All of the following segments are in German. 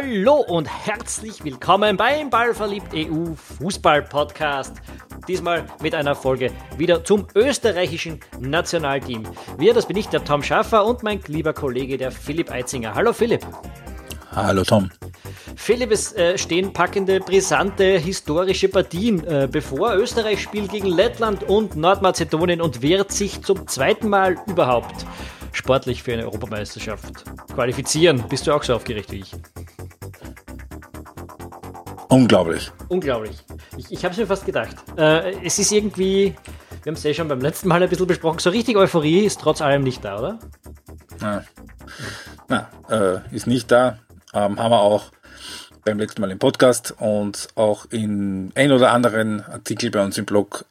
Hallo und herzlich willkommen beim Ballverliebt EU Fußball Podcast. Diesmal mit einer Folge wieder zum österreichischen Nationalteam. Wir, das bin ich, der Tom Schaffer und mein lieber Kollege, der Philipp Eitzinger. Hallo Philipp. Hallo Tom. Philipp, es stehen packende, brisante, historische Partien bevor. Österreich spielt gegen Lettland und Nordmazedonien und wird sich zum zweiten Mal überhaupt sportlich für eine Europameisterschaft qualifizieren. Bist du auch so aufgeregt wie ich? Unglaublich. Ich habe es mir fast gedacht. Es ist irgendwie, wir haben es ja schon beim letzten Mal ein bisschen besprochen, so richtig Euphorie ist trotz allem nicht da, oder? Nein, ist nicht da. Haben wir auch beim letzten Mal im Podcast und auch in ein oder anderen Artikel bei uns im Blog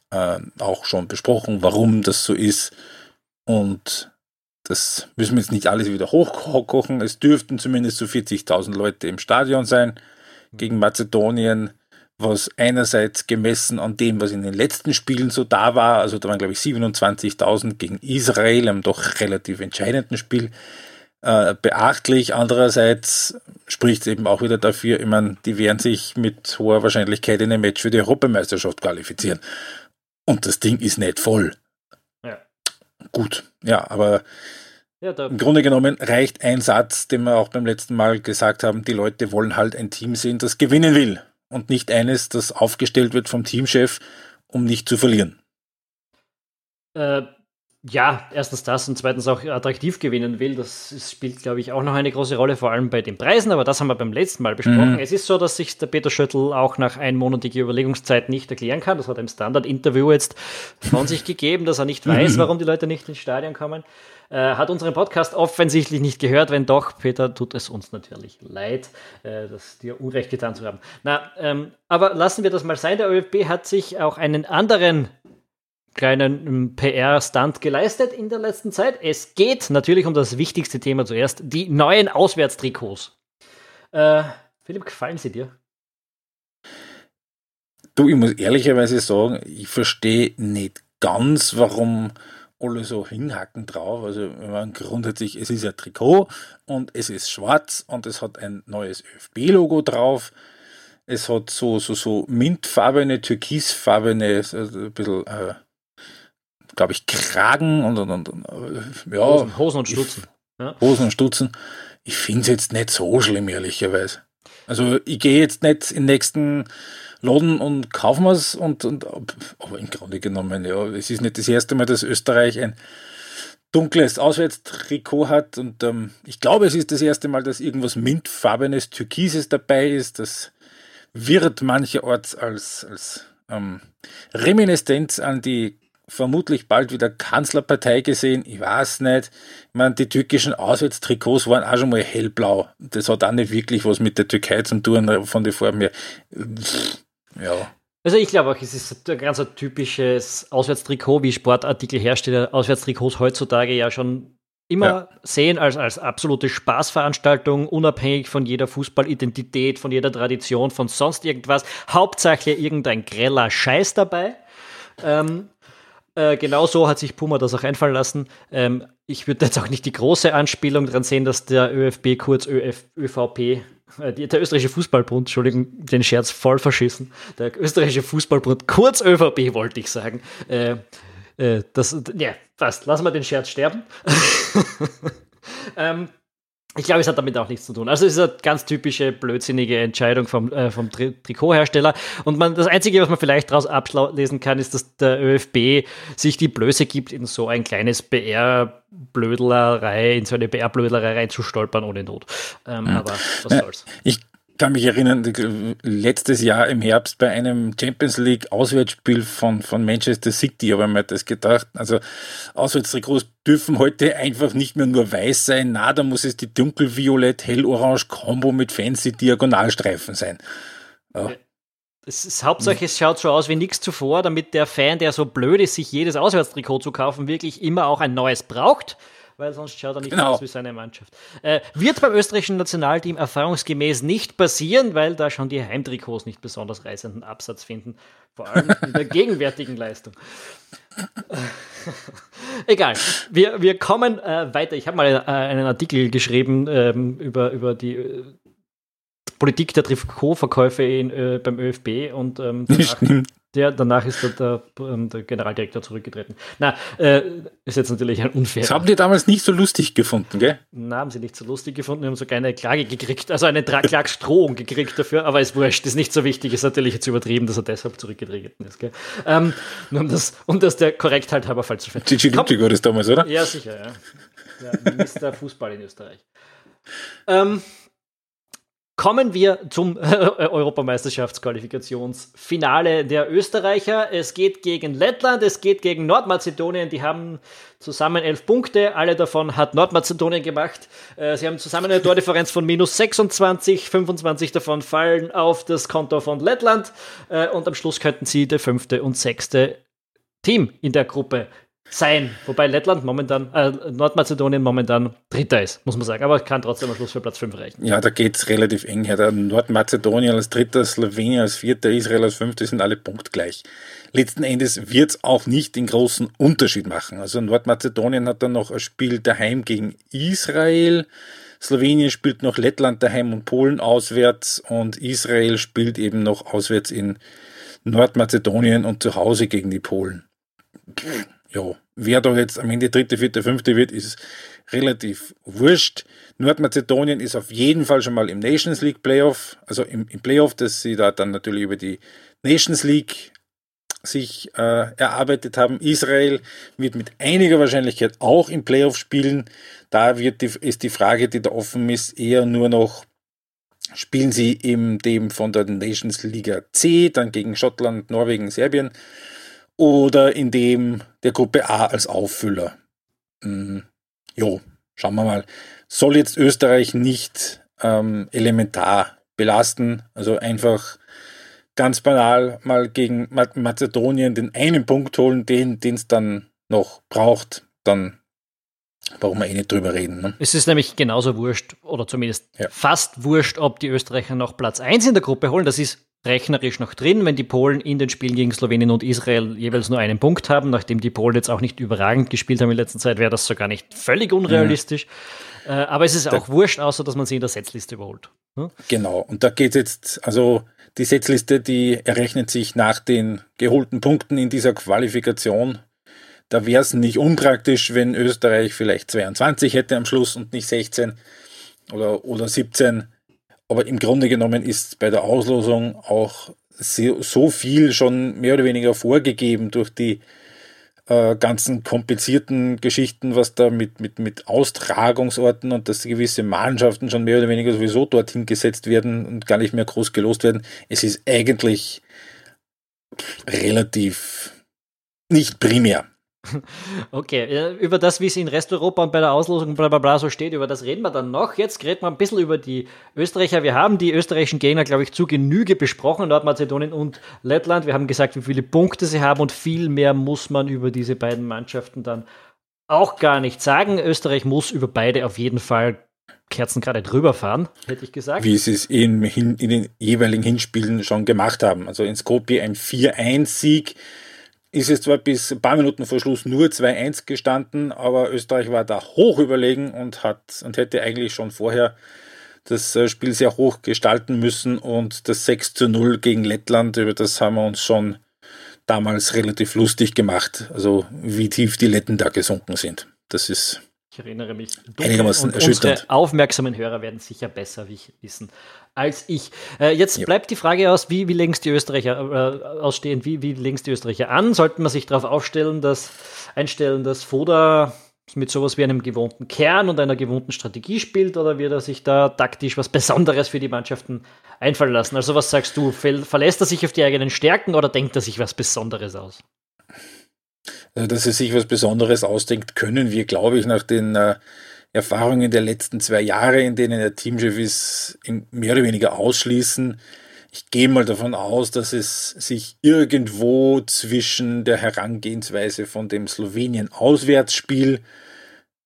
auch schon besprochen, warum das so ist. Und das müssen wir jetzt nicht alles wieder hochkochen. Es dürften zumindest so 40.000 Leute im Stadion sein gegen Mazedonien, was einerseits gemessen an dem, was in den letzten Spielen so da war, also da waren glaube ich 27.000 gegen Israel, einem doch relativ entscheidenden Spiel, beachtlich. Andererseits spricht es eben auch wieder dafür, ich meine, die werden sich mit hoher Wahrscheinlichkeit in einem Match für die Europameisterschaft qualifizieren. Und das Ding ist nicht voll. Ja. Gut, ja, aber ja, im Grunde genommen reicht ein Satz, den wir auch beim letzten Mal gesagt haben, die Leute wollen halt ein Team sehen, das gewinnen will und nicht eines, das aufgestellt wird vom Teamchef, um nicht zu verlieren. Ja, erstens das und zweitens auch attraktiv gewinnen will, das spielt, glaube ich, auch noch eine große Rolle, vor allem bei den Preisen, aber das haben wir beim letzten Mal besprochen. Es ist so, dass sich der Peter Schöttl auch nach einmonatiger Überlegungszeit nicht erklären kann, das hat er im Standard-Interview jetzt von sich gegeben, dass er nicht weiß, warum die Leute nicht ins Stadion kommen. Hat unseren Podcast offensichtlich nicht gehört, wenn doch, Peter, tut es uns natürlich leid, das dir Unrecht getan zu haben. Aber lassen wir das mal sein, der ÖFB hat sich auch einen anderen kleinen PR-Stunt geleistet in der letzten Zeit. Es geht natürlich um das wichtigste Thema zuerst, die neuen Auswärtstrikots. Philipp, gefallen sie dir? Du, ich muss ehrlicherweise sagen, ich verstehe nicht ganz, warum alle so hinhacken drauf, also man grundsätzlich, es ist ein Trikot und es ist schwarz und es hat ein neues ÖFB-Logo drauf, es hat so mintfarbene, türkisfarbene, so ein bisschen, glaube ich, Kragen und ja, Hosen und Stutzen. Ich finde es jetzt nicht so schlimm, ehrlicherweise. Also ich gehe jetzt nicht in den nächsten Laden und kaufen wir es, aber im Grunde genommen, ja, es ist nicht das erste Mal, dass Österreich ein dunkles Auswärtstrikot hat und ich glaube, es ist das erste Mal, dass irgendwas mintfarbenes, türkises dabei ist. Das wird mancherorts als Reminiszenz an die vermutlich bald wieder Kanzlerpartei gesehen, ich weiß nicht. Ich meine, die türkischen Auswärtstrikots waren auch schon mal hellblau. Das hat auch nicht wirklich was mit der Türkei zu tun, von der Form her. Ja. Also ich glaube auch, es ist ein ganz typisches Auswärtstrikot, wie Sportartikelhersteller Auswärtstrikots heutzutage ja schon immer sehen als absolute Spaßveranstaltung, unabhängig von jeder Fußballidentität, von jeder Tradition, von sonst irgendwas. Hauptsache irgendein greller Scheiß dabei. Genau so hat sich Puma das auch einfallen lassen. Ich würde jetzt auch nicht die große Anspielung dran sehen, dass der ÖFB, kurz ÖVP, der österreichische Fußballbund, Entschuldigung, den Scherz voll verschissen, der österreichische Fußballbund, kurz ÖVP wollte ich sagen, passt, lassen wir den Scherz sterben. Ich glaube, es hat damit auch nichts zu tun. Also es ist eine ganz typische, blödsinnige Entscheidung vom Trikothersteller. Und das Einzige, was man vielleicht daraus ablesen kann, ist, dass der ÖFB sich die Blöße gibt, in so ein kleines PR-Blödlerei, in so eine PR-Blödlerei reinzustolpern ohne Not. Aber was soll's. Ich kann mich erinnern, letztes Jahr im Herbst bei einem Champions-League-Auswärtsspiel von Manchester City habe ich mir das gedacht. Also Auswärtstrikots dürfen heute einfach nicht mehr nur weiß sein. Na, da muss es die dunkelviolett-hellorange-Kombo mit fancy Diagonalstreifen sein. Ja. Es ist Hauptsache, es schaut so aus wie nichts zuvor, damit der Fan, der so blöd ist, sich jedes Auswärtstrikot zu kaufen, wirklich immer auch ein neues braucht. Weil sonst schaut er nicht aus wie seine Mannschaft. Wird beim österreichischen Nationalteam erfahrungsgemäß nicht passieren, weil da schon die Heimtrikots nicht besonders reißenden Absatz finden. Vor allem in der gegenwärtigen Leistung. Egal, wir kommen weiter. Ich habe mal einen Artikel geschrieben über die Politik der Trikotverkäufe beim ÖFB und danach ist der Generaldirektor zurückgetreten. Na, ist jetzt natürlich ein unfair. Das haben die damals nicht so lustig gefunden, gell? Na, haben sie nicht so lustig gefunden, haben sogar eine Klage gekriegt, also eine Klagstrohung gekriegt dafür, aber ist wurscht, ist nicht so wichtig, ist natürlich jetzt übertrieben, dass er deshalb zurückgetreten ist, gell? Nur um das der Korrektheit halber falsch zu finden. Gigi Lütti war das damals, oder? Ja, sicher, ja. Ja, Minister Fußball in Österreich. Kommen wir zum Europameisterschaftsqualifikationsfinale der Österreicher. Es geht gegen Lettland, es geht gegen Nordmazedonien. Die haben zusammen 11 Punkte. Alle davon hat Nordmazedonien gemacht. Sie haben zusammen eine Tordifferenz von -26. 25 davon fallen auf das Konto von Lettland. Und am Schluss könnten sie der 5. und 6. Team in der Gruppe sein, wobei Nordmazedonien momentan Dritter ist, muss man sagen, aber kann trotzdem am Schluss für Platz 5 reichen. Ja, da geht es relativ eng her. Da Nordmazedonien als Dritter, Slowenien als Vierter, Israel als Fünfter, sind alle punktgleich. Letzten Endes wird es auch nicht den großen Unterschied machen. Also Nordmazedonien hat dann noch ein Spiel daheim gegen Israel, Slowenien spielt noch Lettland daheim und Polen auswärts und Israel spielt eben noch auswärts in Nordmazedonien und zu Hause gegen die Polen. Ja, wer da jetzt am Ende 3., 4., 5. wird, ist relativ wurscht. Nordmazedonien ist auf jeden Fall schon mal im Nations League Playoff, also im Playoff, dass sie da dann natürlich über die Nations League sich erarbeitet haben. Israel wird mit einiger Wahrscheinlichkeit auch im Playoff spielen. Da ist die Frage, die da offen ist, eher nur noch, spielen sie in dem von der Nations Liga C, dann gegen Schottland, Norwegen, Serbien, oder in dem der Gruppe A als Auffüller. Jo, schauen wir mal. Soll jetzt Österreich nicht elementar belasten, also einfach ganz banal mal gegen Mazedonien den einen Punkt holen, den es dann noch braucht, dann brauchen wir nicht drüber reden. Ne? Es ist nämlich genauso wurscht, oder zumindest fast wurscht, ob die Österreicher noch Platz 1 in der Gruppe holen, das ist rechnerisch noch drin, wenn die Polen in den Spielen gegen Slowenien und Israel jeweils nur einen Punkt haben, nachdem die Polen jetzt auch nicht überragend gespielt haben in letzter Zeit, wäre das sogar nicht völlig unrealistisch. Ja. Aber es ist auch wurscht, außer dass man sie in der Setzliste überholt. Hm? Genau, und da geht es jetzt, also die Setzliste, die errechnet sich nach den geholten Punkten in dieser Qualifikation. Da wäre es nicht unpraktisch, wenn Österreich vielleicht 22 hätte am Schluss und nicht 16 oder 17. Aber im Grunde genommen ist bei der Auslosung auch so viel schon mehr oder weniger vorgegeben durch die ganzen komplizierten Geschichten, was da mit Austragungsorten und dass gewisse Mannschaften schon mehr oder weniger sowieso dorthin gesetzt werden und gar nicht mehr groß gelost werden. Es ist eigentlich relativ nicht primär. Okay, über das, wie es in Resteuropa und bei der Auslosung blablabla so steht, über das reden wir dann noch. Jetzt reden wir ein bisschen über die Österreicher. Wir haben die österreichischen Gegner, glaube ich, zu Genüge besprochen, Nordmazedonien und Lettland. Wir haben gesagt, wie viele Punkte sie haben und viel mehr muss man über diese beiden Mannschaften dann auch gar nicht sagen. Österreich muss über beide auf jeden Fall Kerzen gerade drüber fahren, hätte ich gesagt. Wie sie es in den jeweiligen Hinspielen schon gemacht haben. Also in Skopje ein 4-1-Sieg. Ist es zwar bis ein paar Minuten vor Schluss nur 2-1 gestanden, aber Österreich war da hoch überlegen und hätte eigentlich schon vorher das Spiel sehr hoch gestalten müssen und das 6:0 gegen Lettland, über das haben wir uns schon damals relativ lustig gemacht, also wie tief die Letten da gesunken sind. Das ist ich erinnere mich einigermaßen erschütternd. Unsere aufmerksamen Hörer werden sicher besser wissen als ich. Jetzt bleibt die Frage aus, wie legen es die Österreicher ausstehen? Wie legen es die Österreicher an? Sollten man sich darauf einstellen, dass Foda mit sowas wie einem gewohnten Kern und einer gewohnten Strategie spielt, oder wird er sich da taktisch was Besonderes für die Mannschaften einfallen lassen? Also was sagst du? Verlässt er sich auf die eigenen Stärken oder denkt er sich was Besonderes aus? Also, dass er sich was Besonderes ausdenkt, können wir, glaube ich, nach den Erfahrungen der letzten 2 Jahre, in denen er Teamchef ist, mehr oder weniger ausschließen. Ich gehe mal davon aus, dass es sich irgendwo zwischen der Herangehensweise von dem Slowenien-Auswärtsspiel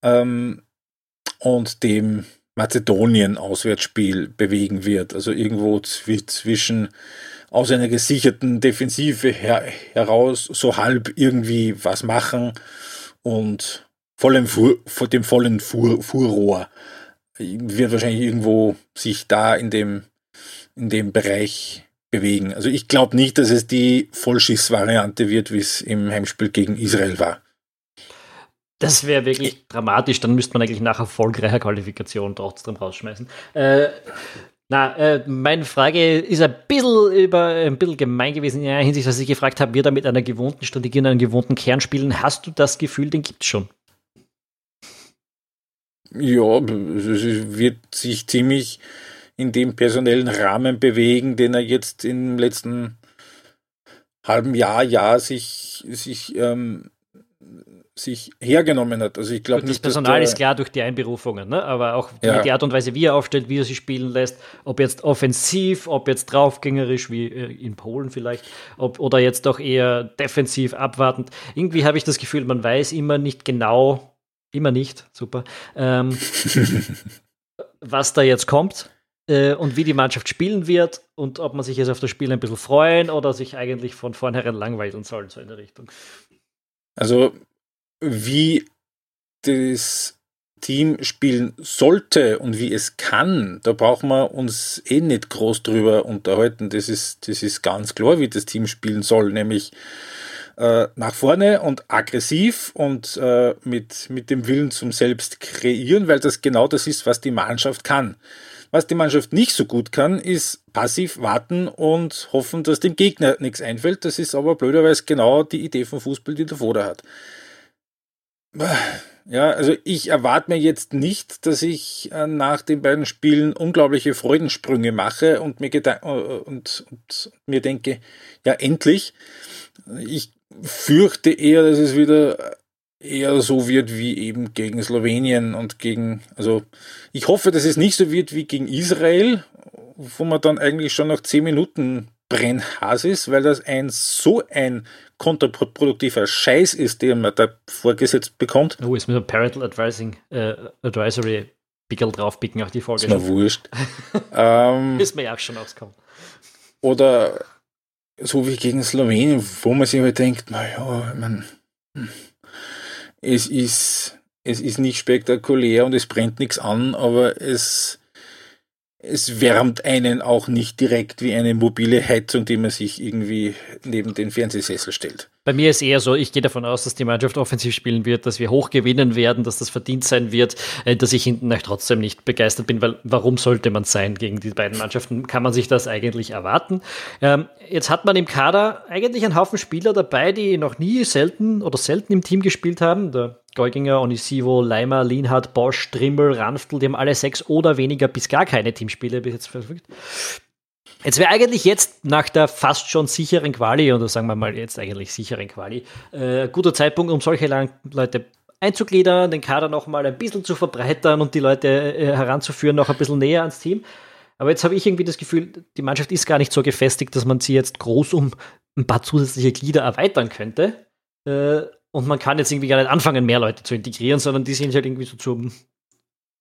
und dem Mazedonien-Auswärtsspiel bewegen wird. Also irgendwo zwischen aus einer gesicherten Defensive heraus so halb irgendwie was machen und vollen Furrohr wird wahrscheinlich irgendwo sich da in dem in dem Bereich bewegen. Also ich glaube nicht, dass es die Vollschiss-Variante wird, wie es im Heimspiel gegen Israel war. Das wäre wirklich dramatisch, dann müsste man eigentlich nach erfolgreicher Qualifikation trotzdem rausschmeißen. Meine Frage ist ein bisschen gemein gewesen in einer Hinsicht, dass ich gefragt habe, wir da mit einer gewohnten Strategie und einem gewohnten Kern spielen. Hast du das Gefühl, den gibt es schon? Ja, es wird sich ziemlich in dem personellen Rahmen bewegen, den er jetzt im letzten halben Jahr sich hergenommen hat. Also ich glaube nicht, das Personal ist klar durch die Einberufungen, ne? Aber auch die Art und Weise, wie er aufstellt, wie er sich spielen lässt, ob jetzt offensiv, ob jetzt draufgängerisch, wie in Polen vielleicht, oder jetzt doch eher defensiv, abwartend. Irgendwie habe ich das Gefühl, man weiß immer nicht genau, was da jetzt kommt und wie die Mannschaft spielen wird und ob man sich jetzt auf das Spiel ein bisschen freuen oder sich eigentlich von vornherein langweilen soll, so in der Richtung. Also wie das Team spielen sollte und wie es kann, da brauchen wir uns nicht groß drüber unterhalten. Das ist ganz klar, wie das Team spielen soll, nämlich nach vorne und aggressiv und mit dem Willen zum Selbst kreieren, weil das genau das ist, was die Mannschaft kann. Was die Mannschaft nicht so gut kann, ist passiv warten und hoffen, dass dem Gegner nichts einfällt. Das ist aber blöderweise genau die Idee von Fußball, die der Voder hat. Ja, also ich erwarte mir jetzt nicht, dass ich nach den beiden Spielen unglaubliche Freudensprünge mache und mir denke, ja endlich. Ich fürchte eher, dass es wieder eher so wird wie eben gegen Slowenien und ich hoffe, dass es nicht so wird wie gegen Israel, wo man dann eigentlich schon nach 10 Minuten Brennhas ist, weil das so ein kontraproduktiver Scheiß ist, den man da vorgesetzt bekommt. Oh, jetzt müssen wir Parental Advisory Pickel draufpicken auf die Folge. Ist mir wurscht. Wissen wir ja auch schon auskommen. Oder so wie gegen Slowenien, wo man sich immer denkt, naja, es ist nicht spektakulär und es brennt nichts an, aber es wärmt einen auch nicht direkt wie eine mobile Heizung, die man sich irgendwie neben den Fernsehsessel stellt. Bei mir ist eher so, ich gehe davon aus, dass die Mannschaft offensiv spielen wird, dass wir hoch gewinnen werden, dass das verdient sein wird, dass ich hinten trotzdem nicht begeistert bin, weil warum sollte man sein gegen die beiden Mannschaften? Kann man sich das eigentlich erwarten? Jetzt hat man im Kader eigentlich einen Haufen Spieler dabei, die noch nie selten im Team gespielt haben. Der Geuginger, Onisivo, Leimer, Lienhardt, Bosch, Trimmel, Ranftl, die haben alle 6 oder weniger bis gar keine Teamspiele bis jetzt verfügt. Jetzt wäre eigentlich jetzt nach der fast schon sicheren Quali, oder sagen wir mal jetzt eigentlich sicheren Quali, guter Zeitpunkt, um solche Leute einzugliedern, den Kader nochmal ein bisschen zu verbreitern und die Leute heranzuführen, noch ein bisschen näher ans Team. Aber jetzt habe ich irgendwie das Gefühl, die Mannschaft ist gar nicht so gefestigt, dass man sie jetzt groß um ein paar zusätzliche Glieder erweitern könnte. Und man kann jetzt irgendwie gar nicht anfangen, mehr Leute zu integrieren, sondern die sind halt irgendwie so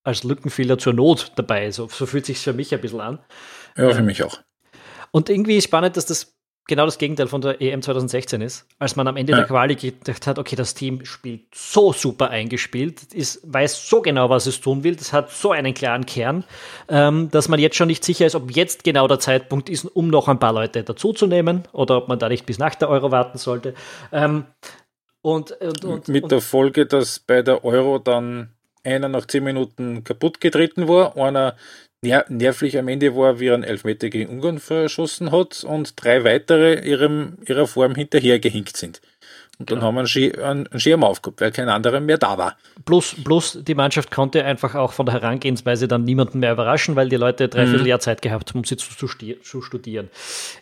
als Lückenfehler zur Not dabei. So fühlt sich für mich ein bisschen an. Ja, für mich auch. Und irgendwie ist spannend, dass das genau das Gegenteil von der EM 2016 ist. Als man am Ende der Quali gedacht hat, okay, das Team spielt so super eingespielt, weiß so genau, was es tun will, das hat so einen klaren Kern, dass man jetzt schon nicht sicher ist, ob jetzt genau der Zeitpunkt ist, um noch ein paar Leute dazuzunehmen oder ob man da nicht bis nach der Euro warten sollte. Und mit der Folge, dass bei der Euro dann einer nach 10 Minuten kaputt getreten war, einer nervlich am Ende war, wie er einen Elfmeter gegen Ungarn verschossen hat und 3 weitere ihrer Form hinterhergehinkt sind. Und dann haben wir einen Schirm aufgehabt, weil kein anderer mehr da war. Plus die Mannschaft konnte einfach auch von der Herangehensweise dann niemanden mehr überraschen, weil die Leute 3/4 Jahr Zeit gehabt haben, um sie zu studieren.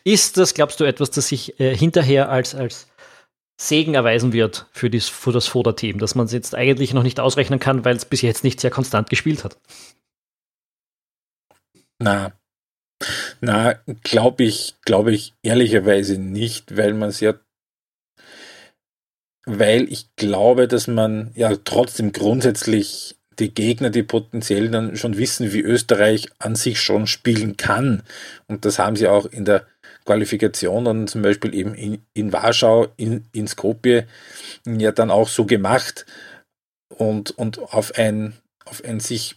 Ist das, glaubst du, etwas, das sich hinterher als Segen erweisen wird für das Voder-Team, dass man es jetzt eigentlich noch nicht ausrechnen kann, weil es bis jetzt nicht sehr konstant gespielt hat? Na, glaube ich ehrlicherweise nicht, weil ich glaube, dass man ja trotzdem grundsätzlich die Gegner, die potenziell dann schon wissen, wie Österreich an sich schon spielen kann. Und das haben sie auch in der Qualifikation dann zum Beispiel eben in Warschau, in Skopje ja dann auch so gemacht und auf ein sich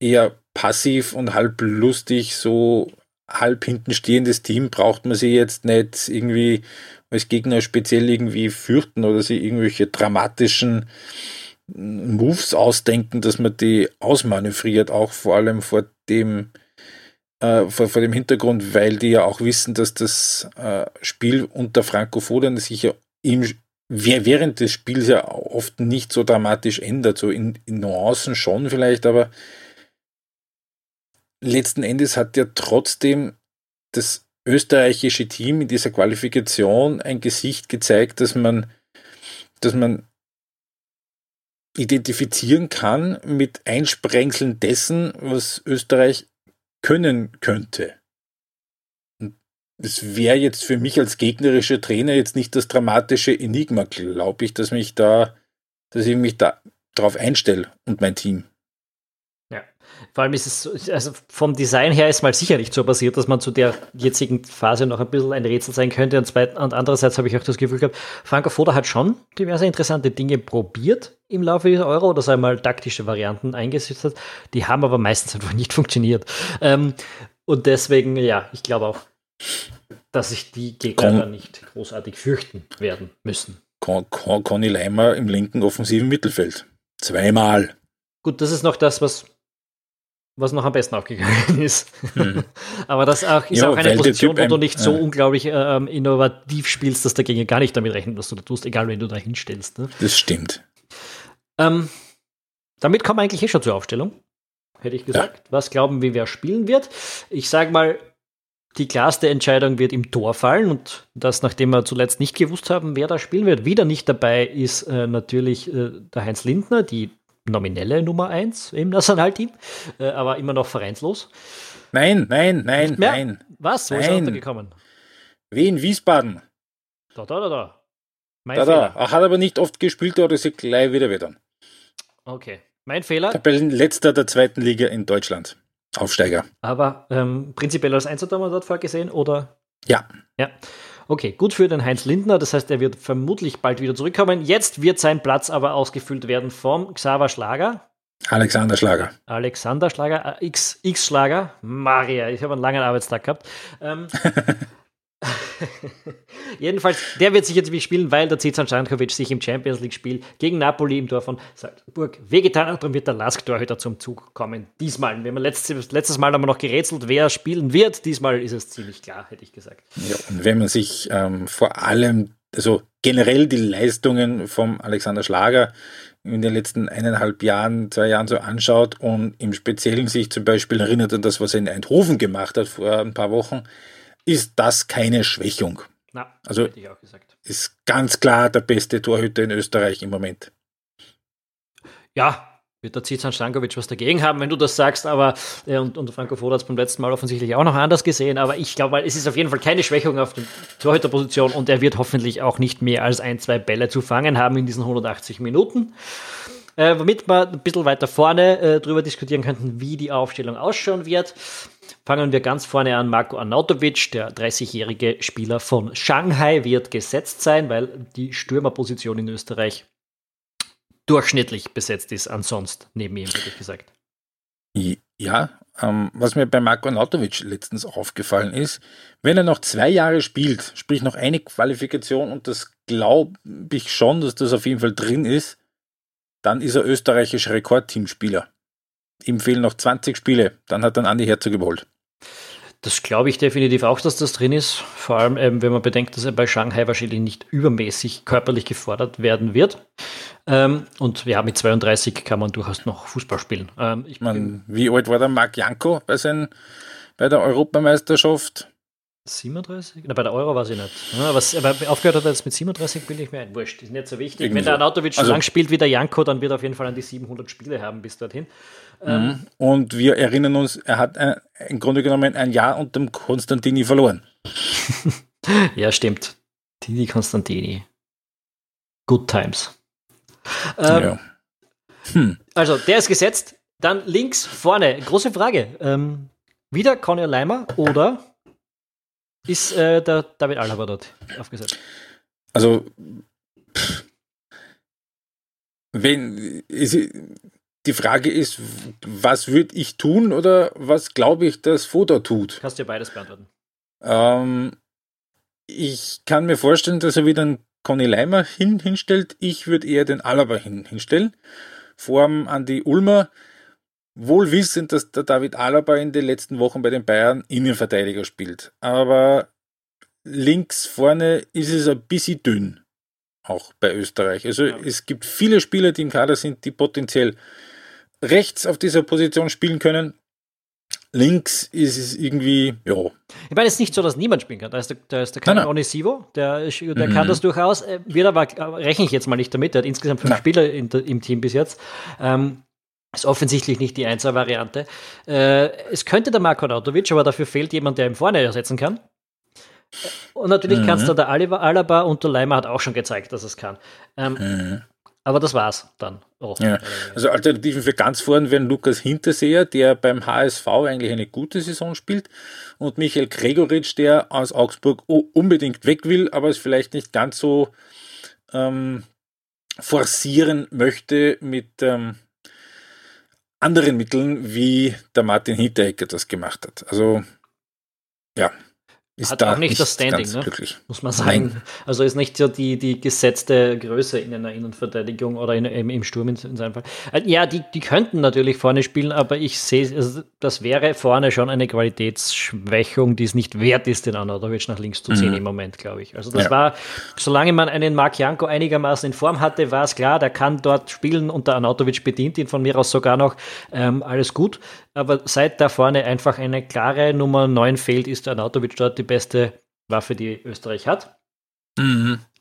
eher passiv und halb lustig so halb hinten stehendes Team braucht man sie jetzt nicht irgendwie als Gegner speziell irgendwie fürchten oder sie irgendwelche dramatischen Moves ausdenken, dass man die ausmanövriert, auch vor allem vor dem Hintergrund, weil die ja auch wissen, dass das Spiel unter Franco Foda sich ja während des Spiels ja oft nicht so dramatisch ändert, so in Nuancen schon vielleicht, aber letzten Endes hat ja trotzdem das österreichische Team in dieser Qualifikation ein Gesicht gezeigt, dass man identifizieren kann mit Einsprengseln dessen, was Österreich können könnte. Und das wäre jetzt für mich als gegnerischer Trainer jetzt nicht das dramatische Enigma, glaube ich, dass ich mich da drauf einstelle und mein Team. Vor allem ist es, also vom Design her ist mal sicher nicht so passiert, dass man zu der jetzigen Phase noch ein bisschen ein Rätsel sein könnte. Und andererseits habe ich auch das Gefühl gehabt, Franco Foda hat schon diverse interessante Dinge probiert im Laufe dieser Euro, dass er mal taktische Varianten eingesetzt hat. Die haben aber meistens einfach nicht funktioniert. Und deswegen, ja, ich glaube auch, dass sich die Gegner dann nicht großartig fürchten werden müssen. Conny Leimer im linken offensiven Mittelfeld. Zweimal. Gut, das ist noch das, was noch am besten aufgegangen ist. Aber das ist ja auch eine Position, wo du nicht so unglaublich innovativ spielst, dass dagegen gar nicht damit rechnet, was du da tust, egal wen du da hinstellst. Ne? Das stimmt. Damit kommen wir eigentlich schon zur Aufstellung, hätte ich gesagt. Ja. Was glauben wir, wer spielen wird? Ich sage mal, die klarste Entscheidung wird im Tor fallen und das, nachdem wir zuletzt nicht gewusst haben, wer da spielen wird. Wieder nicht dabei ist natürlich der Heinz Lindner, die nominelle Nummer 1 im Nationalteam, aber immer noch vereinslos. Nein. Was? Wo ist er untergekommen? Wien, Wiesbaden. Da. Mein Fehler. Er hat aber nicht oft gespielt, oder ist er gleich wieder. Okay, mein Fehler. Tabellenletzter der zweiten Liga in Deutschland. Aufsteiger. Aber prinzipiell als Einzeltormann dort vorgesehen, oder? Ja. Okay, gut für den Heinz Lindner, das heißt, er wird vermutlich bald wieder zurückkommen. Jetzt wird sein Platz aber ausgefüllt werden vom Xaver Schlager. Alexander Schlager, X-Schlager. Maria, ich habe einen langen Arbeitstag gehabt. Jedenfalls, der wird sich jetzt wirklich spielen, weil der Zizan Stankovic sich im Champions-League-Spiel gegen Napoli im Tor von Salzburg wehgetan hat und wird der Lask-Torhüter zum Zug kommen. Diesmal, wenn man letztes Mal haben wir noch gerätselt, wer spielen wird, diesmal ist es ziemlich klar, hätte ich gesagt. Ja, und wenn man sich vor allem, also generell die Leistungen vom Alexander Schlager in den letzten 1,5 Jahren, 2 Jahren so anschaut und im Speziellen sich zum Beispiel erinnert an das, was er in Eindhoven gemacht hat vor ein paar Wochen, ist das keine Schwächung. Na, also hätte ich auch gesagt. Ist ganz klar der beste Torhüter in Österreich im Moment. Ja, wird der Zizan Stankovic was dagegen haben, wenn du das sagst, aber und Franco Foda hat es beim letzten Mal offensichtlich auch noch anders gesehen, aber ich glaube, es ist auf jeden Fall keine Schwächung auf der Torhüterposition und er wird hoffentlich auch nicht mehr als 1-2 Bälle zu fangen haben in diesen 180 Minuten. Womit wir ein bisschen weiter vorne drüber diskutieren könnten, wie die Aufstellung ausschauen wird. Fangen wir ganz vorne an. Marko Arnautovic, der 30-jährige Spieler von Shanghai, wird gesetzt sein, weil die Stürmerposition in Österreich durchschnittlich besetzt ist. Ansonsten neben ihm, hätte ich gesagt. Ja, was mir bei Marko Arnautovic letztens aufgefallen ist, wenn er noch 2 Jahre spielt, sprich noch eine Qualifikation, und das glaube ich schon, dass das auf jeden Fall drin ist, dann ist er österreichischer Rekordteamspieler. Ihm fehlen noch 20 Spiele, dann hat dann Andi Herzog geholt. Das glaube ich definitiv auch, dass das drin ist. Vor allem, wenn man bedenkt, dass er bei Shanghai wahrscheinlich nicht übermäßig körperlich gefordert werden wird. Und ja, mit 32 kann man durchaus noch Fußball spielen. Wie alt war der Marc Janko bei der Europameisterschaft? 37? Bei der Euro war sie nicht. Aber aufgehört hat er jetzt mit 37, bilde ich mir ein. Wurscht, ist nicht so wichtig. Irgendwie wenn der Arnautovic so lang spielt wie der Janko, dann wird er auf jeden Fall an die 700 Spiele haben bis dorthin. Und wir erinnern uns, er hat im Grunde genommen ein Jahr unter dem Konstantini verloren. Ja, stimmt. Didi Konstantini. Good times. Also, der ist gesetzt. Dann links vorne. Große Frage. Wieder Conny Leimer oder ist der David Alaba dort aufgesetzt? Also, Die Frage ist, was würde ich tun oder was glaube ich, dass Foda tut? Kannst du ja beides beantworten. Ich kann mir vorstellen, dass er wieder einen Conny Leimer hinstellt. Ich würde eher den Alaba hinstellen. Vor allem an die Ulmer. Wohlwissend, dass der David Alaba in den letzten Wochen bei den Bayern Innenverteidiger spielt. Aber links vorne ist es ein bisschen dünn. Auch bei Österreich. Also ja. Es gibt viele Spieler, die im Kader sind, die potenziell rechts auf dieser Position spielen können. Links ist es irgendwie, ja. Ich meine, es ist nicht so, dass niemand spielen kann. Da ist der kleine Onisivo, der kann das durchaus. Wird aber, rechne ich jetzt mal nicht damit, der hat insgesamt 5 Spieler im Team bis jetzt. Ist offensichtlich nicht die 1er-Variante. Es könnte der Marko Arnautovic, aber dafür fehlt jemand, der ihn vorne ersetzen kann. Und natürlich kannst du der Alaba und der Leimer hat auch schon gezeigt, dass es kann. Aber das war's dann. Oh. Ja. Also Alternativen für ganz vorn wären Lukas Hinterseher, der beim HSV eigentlich eine gute Saison spielt, und Michael Gregoritsch, der aus Augsburg unbedingt weg will, aber es vielleicht nicht ganz so forcieren möchte mit anderen Mitteln, wie der Martin Hinteregger das gemacht hat. Also, ja. Ist hat da auch nicht das Standing, ne? Muss man sagen. Nein. Also ist nicht so die gesetzte Größe in einer Innenverteidigung oder im Sturm in seinem Fall. Ja, die könnten natürlich vorne spielen, aber ich sehe, also das wäre vorne schon eine Qualitätsschwächung, die es nicht wert ist, den Arnautovic nach links zu ziehen im Moment, glaube ich. Also das war, solange man einen Marc Janko einigermaßen in Form hatte, war es klar, der kann dort spielen und der Arnautovic bedient ihn von mir aus sogar noch. Alles gut. Aber seit da vorne einfach eine klare Nummer 9 fehlt, ist der Arnautovic dort die beste Waffe, die Österreich hat.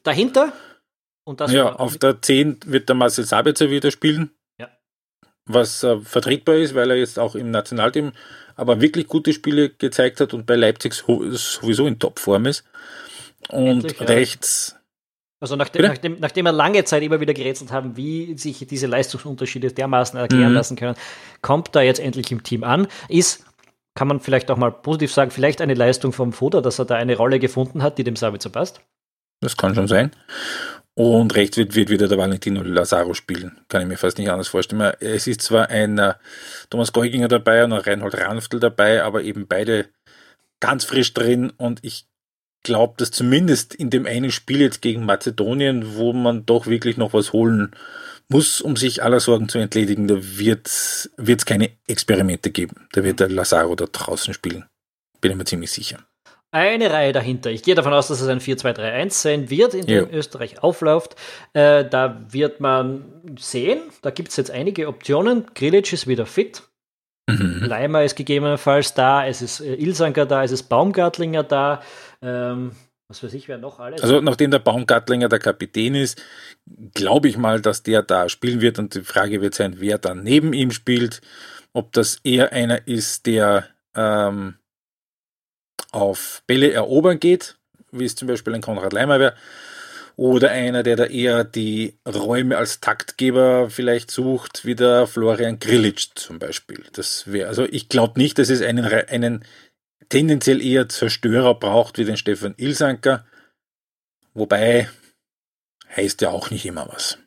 Dahinter? Und das auf der 10 wird der Marcel Sabitzer wieder spielen, was vertretbar ist, weil er jetzt auch im Nationalteam aber wirklich gute Spiele gezeigt hat und bei Leipzig sowieso in Topform ist. Und endlich, rechts... Also nachdem wir lange Zeit immer wieder gerätselt haben, wie sich diese Leistungsunterschiede dermaßen erklären lassen können, kommt da jetzt endlich im Team an. Ist, kann man vielleicht auch mal positiv sagen, vielleicht eine Leistung vom Foda, dass er da eine Rolle gefunden hat, die dem Sabitzer passt. Das kann schon sein. Und rechts wird wieder der Valentino Lazaro spielen. Kann ich mir fast nicht anders vorstellen. Es ist zwar ein Thomas Geuginger dabei und ein Reinhold Ranftl dabei, aber eben beide ganz frisch drin, und ich glaube, dass zumindest in dem einen Spiel jetzt gegen Mazedonien, wo man doch wirklich noch was holen muss, um sich aller Sorgen zu entledigen, da wird es keine Experimente geben. Da wird der Lazaro da draußen spielen. Bin ich mir ziemlich sicher. Eine Reihe dahinter. Ich gehe davon aus, dass es ein 4-2-3-1 sein wird, in dem Österreich aufläuft. Da wird man sehen. Da gibt es jetzt einige Optionen. Grilic ist wieder fit. Leimer ist gegebenenfalls da, es ist Ilsanker da, es ist Baumgartlinger da, was weiß ich, wer noch alles. Also nachdem der Baumgartlinger der Kapitän ist, glaube ich mal, dass der da spielen wird, und die Frage wird sein, wer dann neben ihm spielt, ob das eher einer ist, der auf Bälle erobern geht, wie es zum Beispiel ein Konrad Leimer wäre, oder einer, der da eher die Räume als Taktgeber vielleicht sucht, wie der Florian Grilic zum Beispiel. Das wäre, also ich glaube nicht, dass es einen tendenziell eher Zerstörer braucht, wie den Stefan Ilsanker. Wobei, heißt ja auch nicht immer was.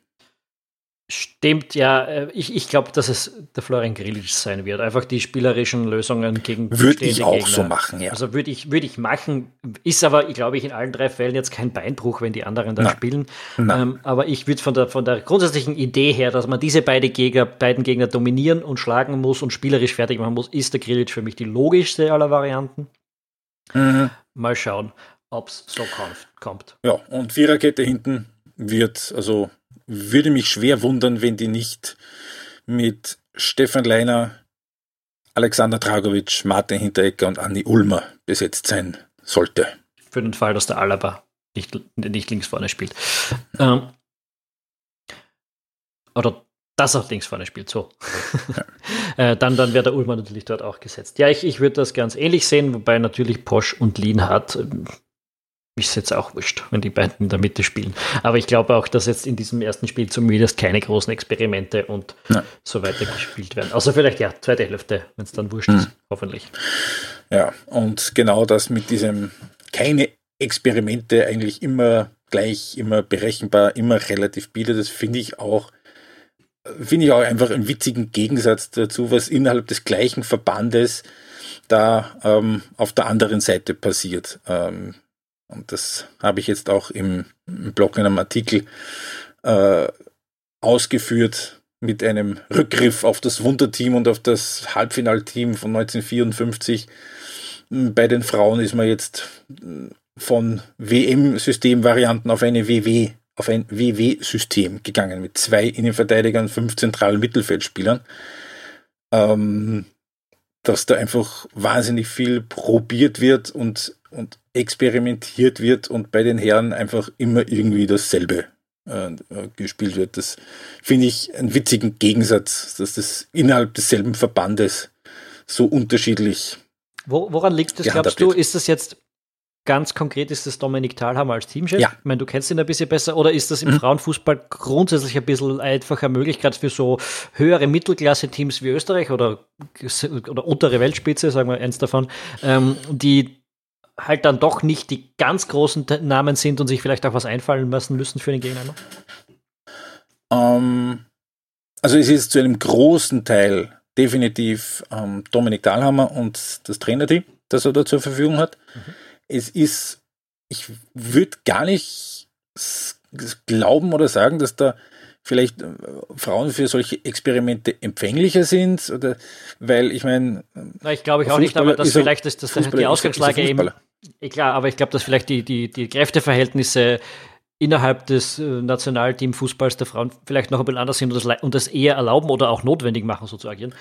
Stimmt, ja. Ich glaube, dass es der Florian Grilic sein wird. Einfach die spielerischen Lösungen gegen die Gegner. Würde ich auch so machen, ja. Also würde ich machen. Ist aber, glaube ich, in allen 3 Fällen jetzt kein Beinbruch, wenn die anderen da spielen. Aber ich würde von der grundsätzlichen Idee her, dass man diese beiden Gegner dominieren und schlagen muss und spielerisch fertig machen muss, ist der Grilic für mich die logischste aller Varianten. Mal schauen, ob es so kommt. Ja, und Viererkette hinten wird, also... Würde mich schwer wundern, wenn die nicht mit Stefan Leiner, Alexander Dragovic, Martin Hinteregger und Andi Ulmer besetzt sein sollte. Für den Fall, dass der Alaba nicht links vorne spielt. Oder dass er links vorne spielt, so. Ja. Dann wäre der Ulmer natürlich dort auch gesetzt. Ja, ich würde das ganz ähnlich sehen, wobei natürlich Posch und Lienhardt... Ist jetzt auch wurscht, wenn die beiden in der Mitte spielen. Aber ich glaube auch, dass jetzt in diesem ersten Spiel zumindest keine großen Experimente und so weiter gespielt werden. Außer vielleicht, zweite Hälfte, wenn es dann wurscht ist, hoffentlich. Ja, und genau das mit diesem keine Experimente, eigentlich immer gleich, immer berechenbar, immer relativ bieder, das finde ich auch finde ich auch einfach einen witzigen Gegensatz dazu, was innerhalb des gleichen Verbandes da auf der anderen Seite passiert. Und das habe ich jetzt auch im Blog in einem Artikel ausgeführt mit einem Rückgriff auf das Wunderteam und auf das Halbfinalteam von 1954. Bei den Frauen ist man jetzt von WM-Systemvarianten auf ein WW-System gegangen mit 2 Innenverteidigern, 5 zentralen Mittelfeldspielern. Dass da einfach wahnsinnig viel probiert wird und experimentiert wird und bei den Herren einfach immer irgendwie dasselbe gespielt wird. Das finde ich einen witzigen Gegensatz, dass das innerhalb desselben Verbandes so unterschiedlich. Woran liegt das, glaubst du? Ist das jetzt ganz konkret, ist das Dominik Thalhammer als Teamchef? Ja. Ich meine, du kennst ihn ein bisschen besser. Oder ist das im Frauenfußball grundsätzlich ein bisschen einfacher möglich, gerade für so höhere Mittelklasse-Teams wie Österreich oder untere Weltspitze, sagen wir eins davon, die halt dann doch nicht die ganz großen Namen sind und sich vielleicht auch was einfallen lassen müssen für den Gegner? Also es ist zu einem großen Teil definitiv Dominik Thalhammer und das Trainerteam, das er da zur Verfügung hat. Mhm. Es ist, ich würde gar nicht glauben oder sagen, dass da vielleicht Frauen für solche Experimente empfänglicher sind, oder, weil ich meine... Ich glaube ich auch nicht, aber dass vielleicht ist das die Ausgangslage eben... Klar, aber ich glaube, dass vielleicht die Kräfteverhältnisse innerhalb des Nationalteam-Fußballs der Frauen vielleicht noch ein bisschen anders sind und das eher erlauben oder auch notwendig machen, so zu agieren.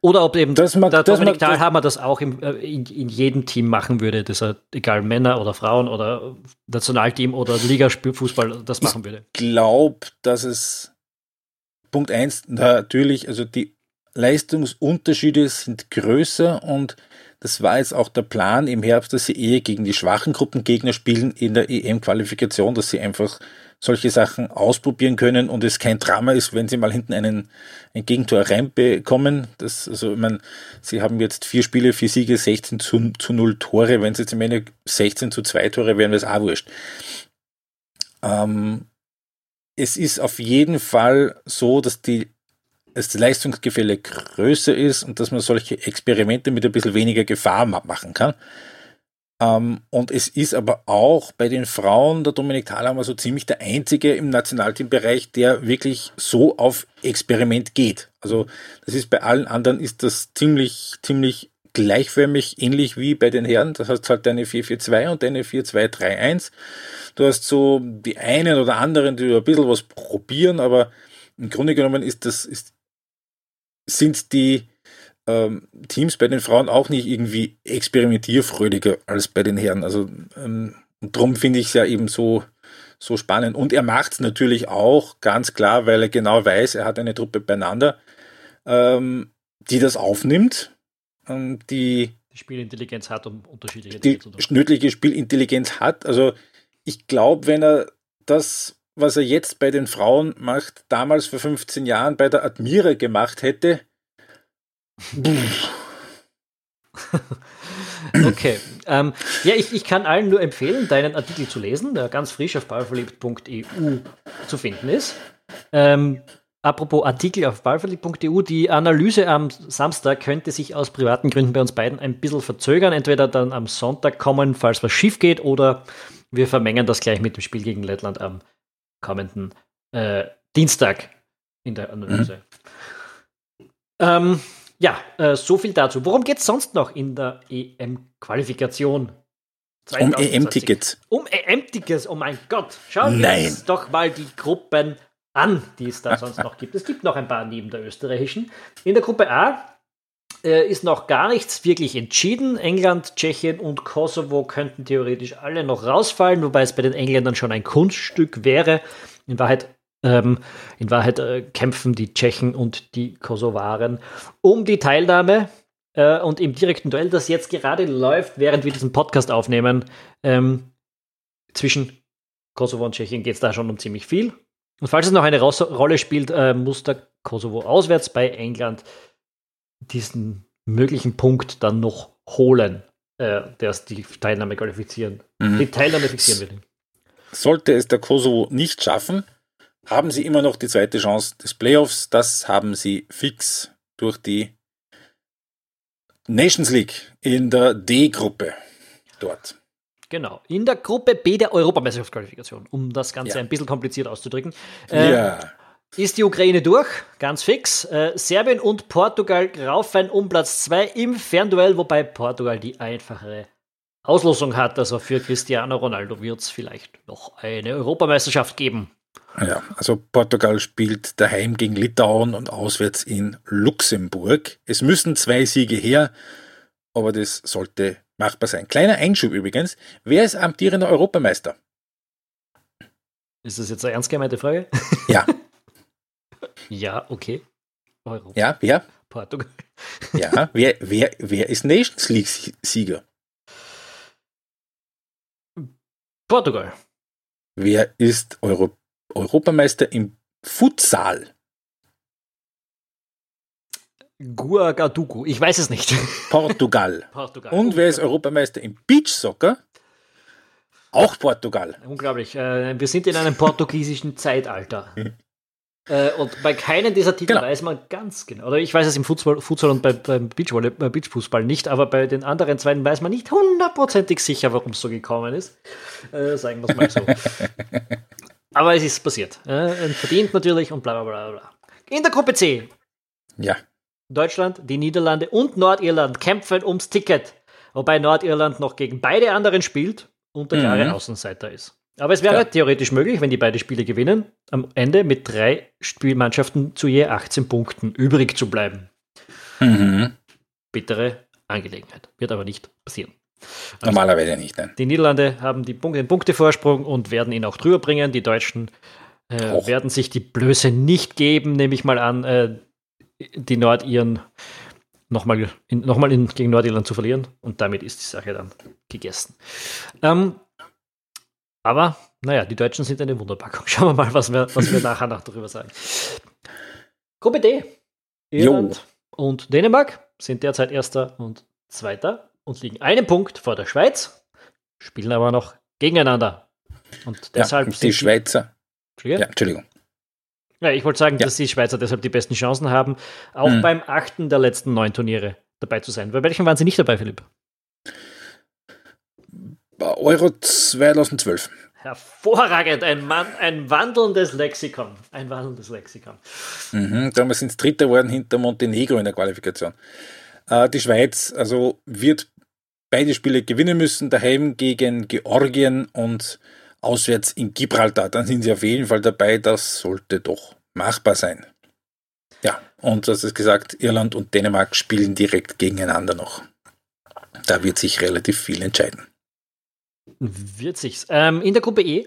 Oder ob eben der Dominik Thalhammer das auch in jedem Team machen würde, dass er, egal Männer oder Frauen oder Nationalteam oder Ligafußball, das machen würde. Ich glaube, dass es Punkt 1 natürlich, also die Leistungsunterschiede sind größer und das war jetzt auch der Plan im Herbst, dass sie eher gegen die schwachen Gruppengegner spielen in der EM-Qualifikation, dass sie einfach solche Sachen ausprobieren können und es kein Drama ist, wenn sie mal hinten ein Gegentor reinbekommen. Sie haben jetzt 4 Spiele, 4 Siege, 16 zu 0 Tore. Wenn es jetzt im Endeffekt 16 zu 2 Tore wären, wäre es auch wurscht. Es ist auf jeden Fall so, dass das Leistungsgefälle größer ist und dass man solche Experimente mit ein bisschen weniger Gefahr machen kann. Und es ist aber auch bei den Frauen der Dominik Thalhammer so ziemlich der einzige im Nationalteambereich, der wirklich so auf Experiment geht. Also das ist bei allen anderen ist das ziemlich, ziemlich gleichförmig, ähnlich wie bei den Herren. Das heißt halt deine 4-4-2 und deine 4-2-3-1. Du hast so die einen oder anderen, die ein bisschen was probieren, aber im Grunde genommen sind die Teams bei den Frauen auch nicht irgendwie experimentierfreudiger als bei den Herren. Also darum finde ich es ja eben so spannend. Und er macht es natürlich auch ganz klar, weil er genau weiß, er hat eine Truppe beieinander, die das aufnimmt, die Spielintelligenz hat, um unterschiedliche Dinge zu tun. Schnötliche Spielintelligenz hat. Also ich glaube, wenn er das, was er jetzt bei den Frauen macht, damals vor 15 Jahren bei der Admira gemacht hätte, okay. Ich kann allen nur empfehlen, deinen Artikel zu lesen, der ganz frisch auf ballverliebt.eu zu finden ist. Apropos Artikel auf ballverliebt.eu, die Analyse am Samstag könnte sich aus privaten Gründen bei uns beiden ein bisschen verzögern, entweder dann am Sonntag kommen, falls was schief geht, oder wir vermengen das gleich mit dem Spiel gegen Lettland am kommenden Dienstag in der Analyse. So viel dazu. Worum geht es sonst noch in der EM-Qualifikation? 2020? Um EM-Tickets. Um EM-Tickets, oh mein Gott. Schauen wir uns doch mal die Gruppen an, die es da sonst noch gibt. Es gibt noch ein paar neben der österreichischen. In der Gruppe A ist noch gar nichts wirklich entschieden. England, Tschechien und Kosovo könnten theoretisch alle noch rausfallen, wobei es bei den Engländern schon ein Kunststück wäre. In Wahrheit kämpfen die Tschechen und die Kosovaren um die Teilnahme und im direkten Duell, das jetzt gerade läuft, während wir diesen Podcast aufnehmen, zwischen Kosovo und Tschechien geht es da schon um ziemlich viel. Und falls es noch eine Rolle spielt, muss der Kosovo auswärts bei England diesen möglichen Punkt dann noch holen, der die Teilnahme qualifizieren. Die Teilnahme fixieren will. Sollte es der Kosovo nicht schaffen, haben sie immer noch die zweite Chance des Playoffs. Das haben sie fix durch die Nations League in der D-Gruppe dort. Genau, in der Gruppe B der Europameisterschaftsqualifikation, um das Ganze ein bisschen kompliziert auszudrücken. Ist die Ukraine durch, ganz fix. Serbien und Portugal raufen um Platz 2 im Fernduell, wobei Portugal die einfachere Auslosung hat. Also für Cristiano Ronaldo wird es vielleicht noch eine Europameisterschaft geben. Ja, also Portugal spielt daheim gegen Litauen und auswärts in Luxemburg. Es müssen 2 Siege her, aber das sollte machbar sein. Kleiner Einschub übrigens. Wer ist amtierender Europameister? Ist das jetzt eine ernst gemeinte Frage? Ja. Ja, okay. Europa. Ja, wer? Portugal. Ja, wer ist Nations League-Sieger? Portugal. Wer ist Europameister im Futsal? Guagadugu. Ich weiß es nicht. Portugal. Und wer ist Europameister im Beachsoccer? Auch Portugal. Unglaublich. Wir sind in einem portugiesischen Zeitalter. Und bei keinem dieser Titel weiß man ganz genau, oder ich weiß es im Futsal und beim Beachfußball nicht, aber bei den anderen zweiten weiß man nicht hundertprozentig sicher, warum es so gekommen ist. Sagen wir es mal so. Aber es ist passiert. Verdient natürlich und bla bla bla. In der Gruppe C. Ja. Deutschland, die Niederlande und Nordirland kämpfen ums Ticket. Wobei Nordirland noch gegen beide anderen spielt und der klare Außenseiter ist. Aber es wäre theoretisch möglich, wenn die beiden Spiele gewinnen, am Ende mit 3 Spielmannschaften zu je 18 Punkten übrig zu bleiben. Mhm. Bittere Angelegenheit. Wird aber nicht passieren. Also normalerweise nicht, nein. Die Niederlande haben den Punktevorsprung und werden ihn auch drüber bringen. Die Deutschen werden sich die Blöße nicht geben, nehme ich mal an, die Nordiren nochmal gegen Nordirland zu verlieren. Und damit ist die Sache dann gegessen. Aber, naja, die Deutschen sind eine Wunderpackung. Schauen wir mal, was wir nachher noch darüber sagen. Gruppe D. Irland und Dänemark sind derzeit Erster und Zweiter und liegen einen Punkt vor der Schweiz, spielen aber noch gegeneinander. Und deshalb sind die Schweizer. Entschuldigung. Ja, ich wollte sagen, dass die Schweizer deshalb die besten Chancen haben, auch beim 8. der letzten 9 Turniere dabei zu sein. Bei welchen waren sie nicht dabei, Philipp? Euro 2012. Hervorragend, ein wandelndes Lexikon. Damals sind es Dritter geworden hinter Montenegro in der Qualifikation. Die Schweiz also wird beide Spiele gewinnen müssen, daheim gegen Georgien und auswärts in Gibraltar. Dann sind sie auf jeden Fall dabei, das sollte doch machbar sein. Ja, und das ist gesagt, Irland und Dänemark spielen direkt gegeneinander noch. Da wird sich relativ viel entscheiden. Wird sich's. In der Gruppe E,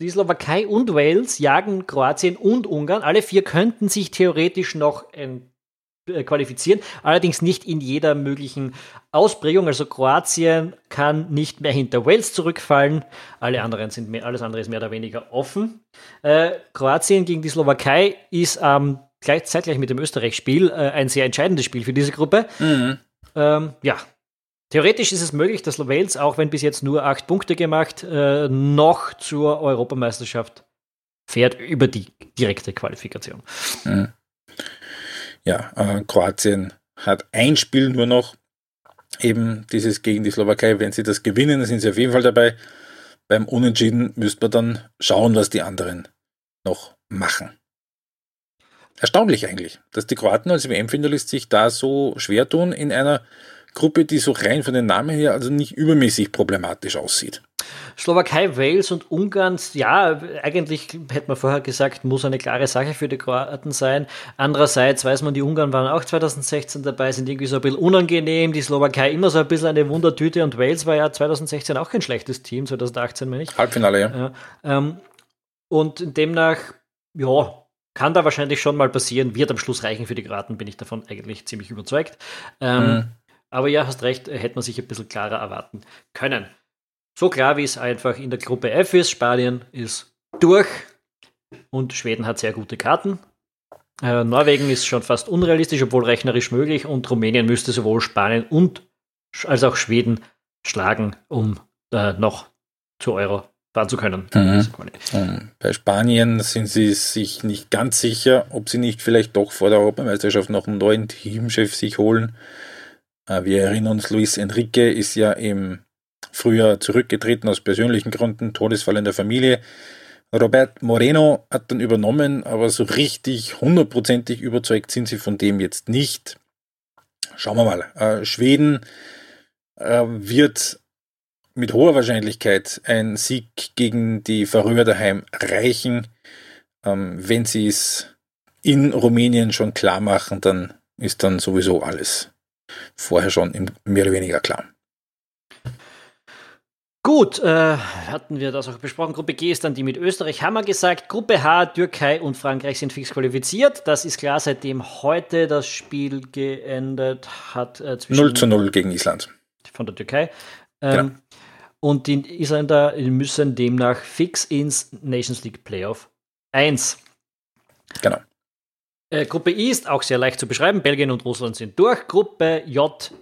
die Slowakei und Wales jagen Kroatien und Ungarn. Alle 4 könnten sich theoretisch noch qualifizieren, allerdings nicht in jeder möglichen Ausprägung. Also Kroatien kann nicht mehr hinter Wales zurückfallen. Alle anderen sind alles andere ist mehr oder weniger offen. Kroatien gegen die Slowakei ist zeitgleich mit dem Österreich-Spiel ein sehr entscheidendes Spiel für diese Gruppe. Mhm. Theoretisch ist es möglich, dass Wales, auch wenn bis jetzt nur 8 Punkte gemacht, noch zur Europameisterschaft fährt über die direkte Qualifikation. Ja, Kroatien hat ein Spiel nur noch, eben dieses gegen die Slowakei. Wenn sie das gewinnen, dann sind sie auf jeden Fall dabei. Beim Unentschieden müsste man dann schauen, was die anderen noch machen. Erstaunlich eigentlich, dass die Kroaten als WM-Finalist sich da so schwer tun in einer Gruppe, die so rein von den Namen her also nicht übermäßig problematisch aussieht. Slowakei, Wales und Ungarn, ja, eigentlich hätte man vorher gesagt, muss eine klare Sache für die Kroaten sein. Andererseits weiß man, die Ungarn waren auch 2016 dabei, sind irgendwie so ein bisschen unangenehm, die Slowakei immer so ein bisschen eine Wundertüte und Wales war ja 2016 auch kein schlechtes Team, 2018 meine ich. Halbfinale, ja. Und demnach, ja, kann da wahrscheinlich schon mal passieren, wird am Schluss reichen für die Kroaten, bin ich davon eigentlich ziemlich überzeugt. Aber ja, hast recht, hätte man sich ein bisschen klarer erwarten können. So klar, wie es einfach in der Gruppe F ist, Spanien ist durch und Schweden hat sehr gute Karten. Norwegen ist schon fast unrealistisch, obwohl rechnerisch möglich, und Rumänien müsste sowohl Spanien als auch Schweden schlagen, um noch zur Euro dazu können. Bei Spanien sind sie sich nicht ganz sicher, ob sie nicht vielleicht doch vor der Europameisterschaft noch einen neuen Teamchef sich holen. Wir erinnern uns, Luis Enrique ist ja im Frühjahr zurückgetreten aus persönlichen Gründen, Todesfall in der Familie. Robert Moreno hat dann übernommen, aber so richtig hundertprozentig überzeugt sind sie von dem jetzt nicht. Schauen wir mal. Schweden wird mit hoher Wahrscheinlichkeit ein Sieg gegen die Färöer daheim reichen. Wenn sie es in Rumänien schon klar machen, dann ist dann sowieso alles vorher schon mehr oder weniger klar. Gut, hatten wir das auch besprochen. Gruppe G ist dann die mit Österreich, haben wir gesagt. Gruppe H, Türkei und Frankreich sind fix qualifiziert. Das ist klar, seitdem heute das Spiel geendet hat. 0:0 gegen Island. Von der Türkei. Genau. Und die Isländer müssen demnach fix ins Nations League Playoff 1. Genau. Gruppe I ist auch sehr leicht zu beschreiben. Belgien und Russland sind durch. Gruppe J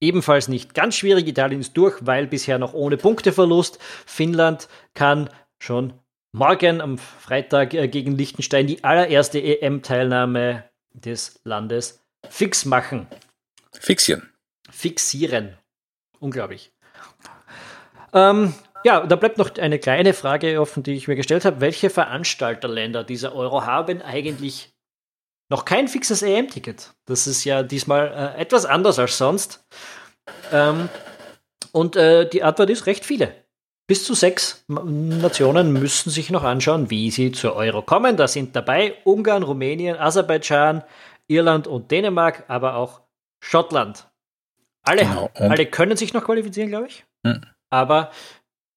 ebenfalls nicht ganz schwierig. Italien ist durch, weil bisher noch ohne Punkteverlust. Finnland kann schon morgen am Freitag gegen Liechtenstein die allererste EM-Teilnahme des Landes fix machen. Fixieren. Unglaublich. Ja, da bleibt noch eine kleine Frage offen, die ich mir gestellt habe. Welche Veranstalterländer dieser Euro haben eigentlich noch kein fixes EM-Ticket? Das ist ja diesmal etwas anders als sonst. Und die Antwort ist recht viele. Bis zu 6 Nationen müssen sich noch anschauen, wie sie zur Euro kommen. Da sind dabei Ungarn, Rumänien, Aserbaidschan, Irland und Dänemark, aber auch Schottland. Alle können sich noch qualifizieren, glaube ich. Mhm. Aber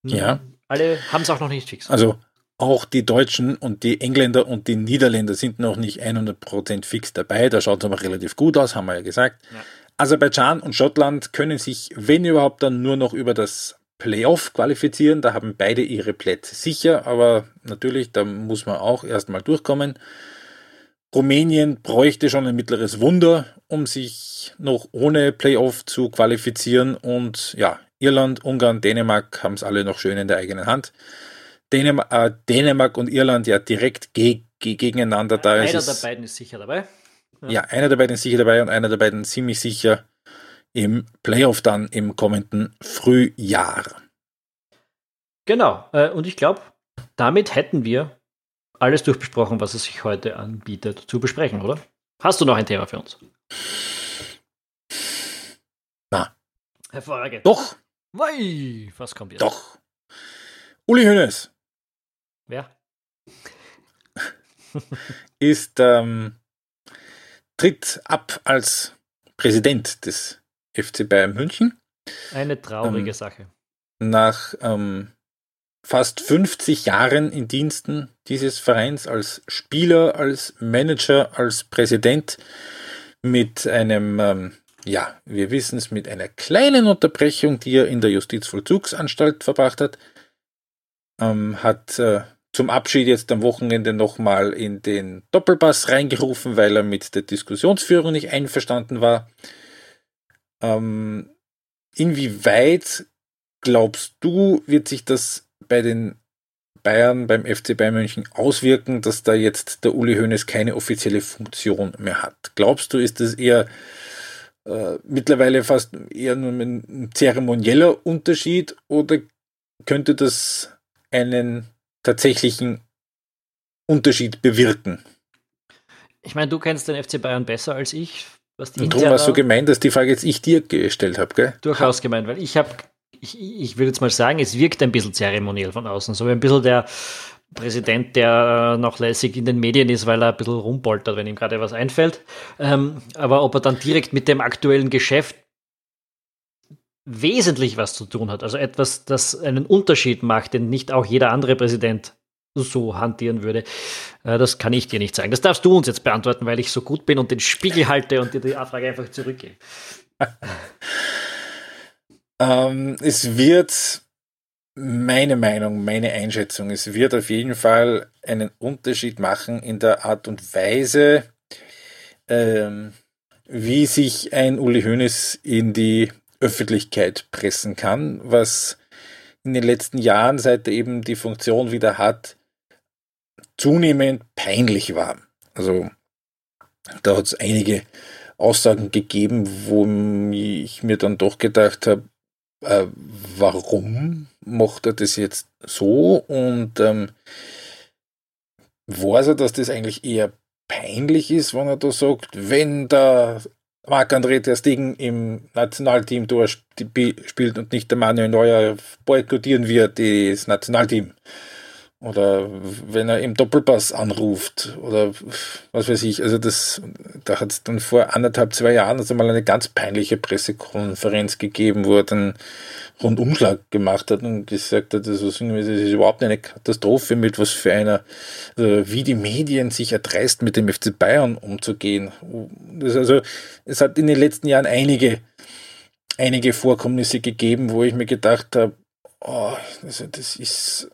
ja, alle haben es auch noch nicht fix. Also auch die Deutschen und die Engländer und die Niederländer sind noch nicht 100% fix dabei. Da schaut es aber relativ gut aus, haben wir ja gesagt. Ja. Aserbaidschan und Schottland können sich, wenn überhaupt, dann nur noch über das Playoff qualifizieren. Da haben beide ihre Plätze sicher, aber natürlich, da muss man auch erstmal durchkommen. Rumänien bräuchte schon ein mittleres Wunder, um sich noch ohne Playoff zu qualifizieren. Und ja, Irland, Ungarn, Dänemark haben es alle noch schön in der eigenen Hand. Dänemark und Irland ja direkt gegeneinander. Da einer der beiden ist sicher dabei. Ja, einer der beiden ist sicher dabei und einer der beiden ziemlich sicher im Playoff dann im kommenden Frühjahr. Genau. Und ich glaube, damit hätten wir alles durchbesprochen, was es sich heute anbietet zu besprechen, oder? Hast du noch ein Thema für uns? Na. Hervorragend. Doch. Wei, was kommt jetzt? Doch. Uli Hoeneß. Wer? Ist, tritt ab als Präsident des FC Bayern München. Eine traurige Sache. Nach fast 50 Jahren in Diensten dieses Vereins als Spieler, als Manager, als Präsident mit einem... Ja, wir wissen es, mit einer kleinen Unterbrechung, die er in der Justizvollzugsanstalt verbracht hat, hat zum Abschied jetzt am Wochenende nochmal in den Doppelpass reingerufen, weil er mit der Diskussionsführung nicht einverstanden war. Inwieweit, glaubst du, wird sich das bei den Bayern, beim FC Bayern München auswirken, dass da jetzt der Uli Hoeneß keine offizielle Funktion mehr hat? Glaubst du, ist das eher... mittlerweile fast eher nur ein zeremonieller Unterschied, oder könnte das einen tatsächlichen Unterschied bewirken? Ich meine, du kennst den FC Bayern besser als ich. Was die und darum war es so gemein, dass die Frage jetzt ich dir gestellt habe, gell? Durchaus gemein, weil ich würde jetzt mal sagen, es wirkt ein bisschen zeremoniell von außen. So ein bisschen der Präsident, der noch lässig in den Medien ist, weil er ein bisschen rumpoltert, wenn ihm gerade was einfällt. Aber ob er dann direkt mit dem aktuellen Geschäft wesentlich was zu tun hat, also etwas, das einen Unterschied macht, den nicht auch jeder andere Präsident so hantieren würde, das kann ich dir nicht sagen. Das darfst du uns jetzt beantworten, weil ich so gut bin und den Spiegel halte und dir die Frage einfach zurückgebe. Es wird... Meine Meinung, meine Einschätzung, es wird auf jeden Fall einen Unterschied machen in der Art und Weise, wie sich ein Uli Hoeneß in die Öffentlichkeit pressen kann, was in den letzten Jahren, seit er eben die Funktion wieder hat, zunehmend peinlich war. Also da hat es einige Aussagen gegeben, wo ich mir dann doch gedacht habe, warum macht er das jetzt so? Und weiß er, dass das eigentlich eher peinlich ist, wenn er da sagt, wenn der Marc-André ter Stegen im Nationalteam durchspielt und nicht der Manuel Neuer, boykottieren wir das Nationalteam. Oder wenn er im Doppelpass anruft oder was weiß ich. Also da hat es dann vor 1,5-2 Jahren also mal eine ganz peinliche Pressekonferenz gegeben, wo er dann Rundumschlag gemacht hat und gesagt hat, das ist überhaupt eine Katastrophe, mit was für einer, also wie die Medien sich erdreist, mit dem FC Bayern umzugehen. Also es hat in den letzten Jahren einige Vorkommnisse gegeben, wo ich mir gedacht habe, also das ist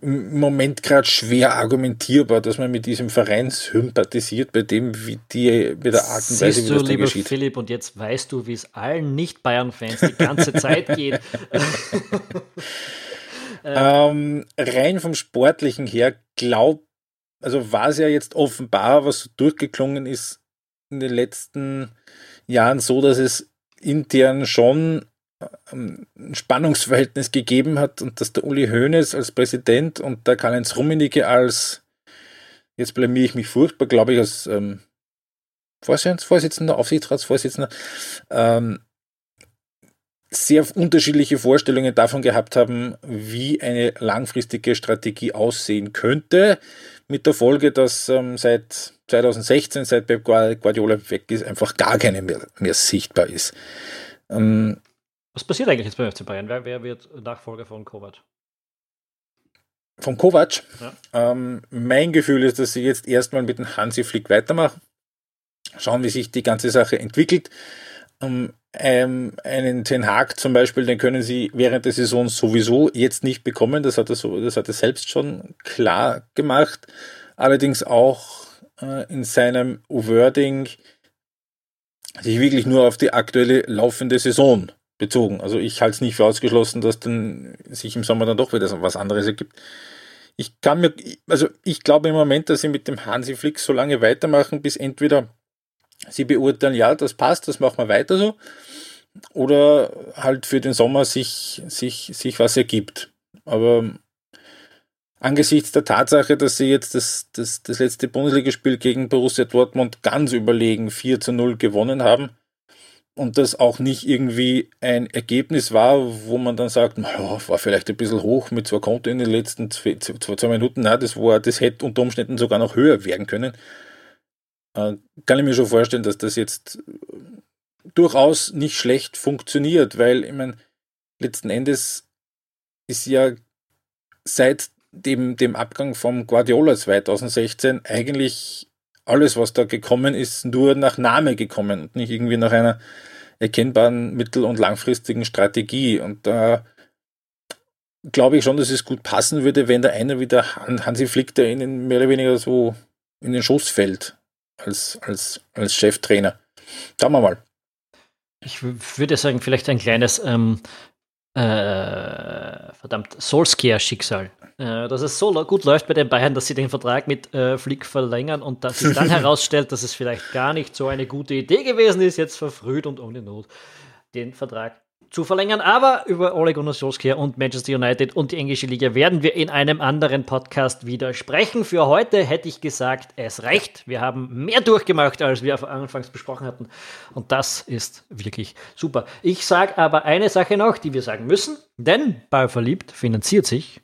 im Moment gerade schwer argumentierbar, dass man mit diesem Verein sympathisiert, bei dem, mit der Art und Weise, wie das da geschieht. Siehst du, lieber Philipp, und jetzt weißt du, wie es allen Nicht-Bayern-Fans die ganze Zeit geht. Rein vom Sportlichen her, war es ja jetzt offenbar, was so durchgeklungen ist in den letzten Jahren so, dass es intern schon ein Spannungsverhältnis gegeben hat und dass der Uli Hoeneß als Präsident und der Karl-Heinz Rummenigge als, jetzt blamiere ich mich furchtbar, glaube ich, als Vorstandsvorsitzender, Aufsichtsratsvorsitzender, sehr unterschiedliche Vorstellungen davon gehabt haben, wie eine langfristige Strategie aussehen könnte, mit der Folge, dass seit 2016, seit Pep Guardiola weg ist, einfach gar keine mehr sichtbar ist. Was passiert eigentlich jetzt beim FC Bayern? Wer wird Nachfolger von Kovac? Von Kovac? Ja. Mein Gefühl ist, dass sie jetzt erstmal mit dem Hansi Flick weitermachen. Schauen, wie sich die ganze Sache entwickelt. Einen Ten Hag zum Beispiel, den können sie während der Saison sowieso jetzt nicht bekommen. Das hat er selbst schon klar gemacht. Allerdings auch in seinem Wording sich wirklich nur auf die aktuelle laufende Saison bezogen. Also ich halte es nicht für ausgeschlossen, dass dann sich im Sommer dann doch wieder was anderes ergibt. Ich glaube im Moment, dass sie mit dem Hansi Flick so lange weitermachen, bis entweder sie beurteilen, ja, das passt, das machen wir weiter so, oder halt für den Sommer sich was ergibt. Aber angesichts der Tatsache, dass sie jetzt das letzte Bundesligaspiel gegen Borussia Dortmund ganz überlegen 4-0 gewonnen haben, und das auch nicht irgendwie ein Ergebnis war, wo man dann sagt, naja, war vielleicht ein bisschen hoch mit 2 Konter in den letzten 2 Minuten. Nein, das hätte unter Umständen sogar noch höher werden können. Kann ich mir schon vorstellen, dass das jetzt durchaus nicht schlecht funktioniert, weil ich meine, letzten Endes ist ja seit dem Abgang von Guardiola 2016 eigentlich alles, was da gekommen ist, nur nach Name gekommen und nicht irgendwie nach einer erkennbaren mittel- und langfristigen Strategie. Und da glaube ich schon, dass es gut passen würde, wenn da einer wie der Hansi Flick da mehr oder weniger so in den Schuss fällt als Cheftrainer. Schauen wir mal. Ich würde sagen, vielleicht ein kleines Solskjaer-Schicksal. Dass es so gut läuft bei den Bayern, dass sie den Vertrag mit Flick verlängern und dass sich dann herausstellt, dass es vielleicht gar nicht so eine gute Idee gewesen ist, jetzt verfrüht und ohne Not den Vertrag zu verlängern. Aber über Ole Gunnar Solskjaer und Manchester United und die englische Liga werden wir in einem anderen Podcast wieder sprechen. Für heute hätte ich gesagt, es reicht. Wir haben mehr durchgemacht, als wir anfangs besprochen hatten. Und das ist wirklich super. Ich sage aber eine Sache noch, die wir sagen müssen, denn Ballverliebt finanziert sich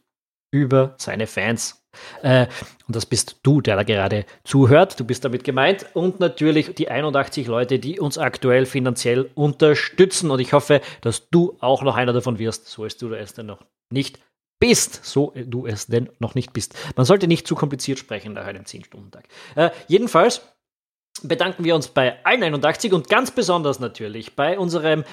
über seine Fans. Und das bist du, der da gerade zuhört. Du bist damit gemeint. Und natürlich die 81 Leute, die uns aktuell finanziell unterstützen. Und ich hoffe, dass du auch noch einer davon wirst, so du es denn noch nicht bist. Man sollte nicht zu kompliziert sprechen nach einem 10-Stunden-Tag. Jedenfalls bedanken wir uns bei allen 81 und ganz besonders natürlich bei unserem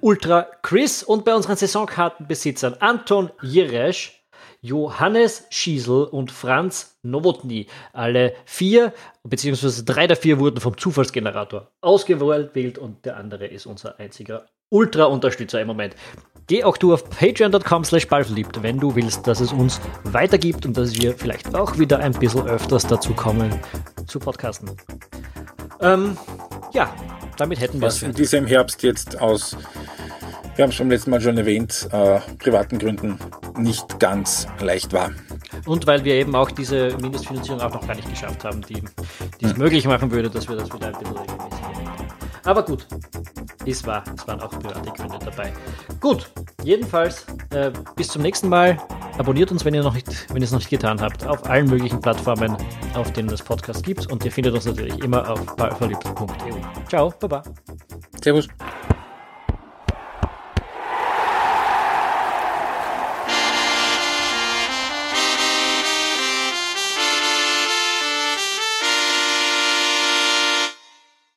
Ultra-Chris und bei unseren Saisonkartenbesitzern Anton Jiresch, Johannes Schiesel und Franz Novotny. Alle 4, beziehungsweise 3 der 4 wurden vom Zufallsgenerator ausgewählt und der andere ist unser einziger Ultra-Unterstützer im Moment. Geh auch du auf patreon.com/ballverliebt, wenn du willst, dass es uns weitergibt und dass wir vielleicht auch wieder ein bisschen öfters dazu kommen, zu podcasten. Ja, damit hätten wir es. Was in diesem Herbst jetzt aus, wir haben es beim letzten Mal schon erwähnt, privaten Gründen nicht ganz leicht war. Und weil wir eben auch diese Mindestfinanzierung auch noch gar nicht geschafft haben, die es möglich machen würde, dass wir das wieder ein bisschen regelmäßiger machen. Aber gut, es waren auch private Gründe dabei. Gut, jedenfalls bis zum nächsten Mal. Abonniert uns, wenn ihr es noch nicht getan habt, auf allen möglichen Plattformen, auf denen das Podcast gibt. Und ihr findet uns natürlich immer auf ballverliebt.eu. Ciao, baba. Servus.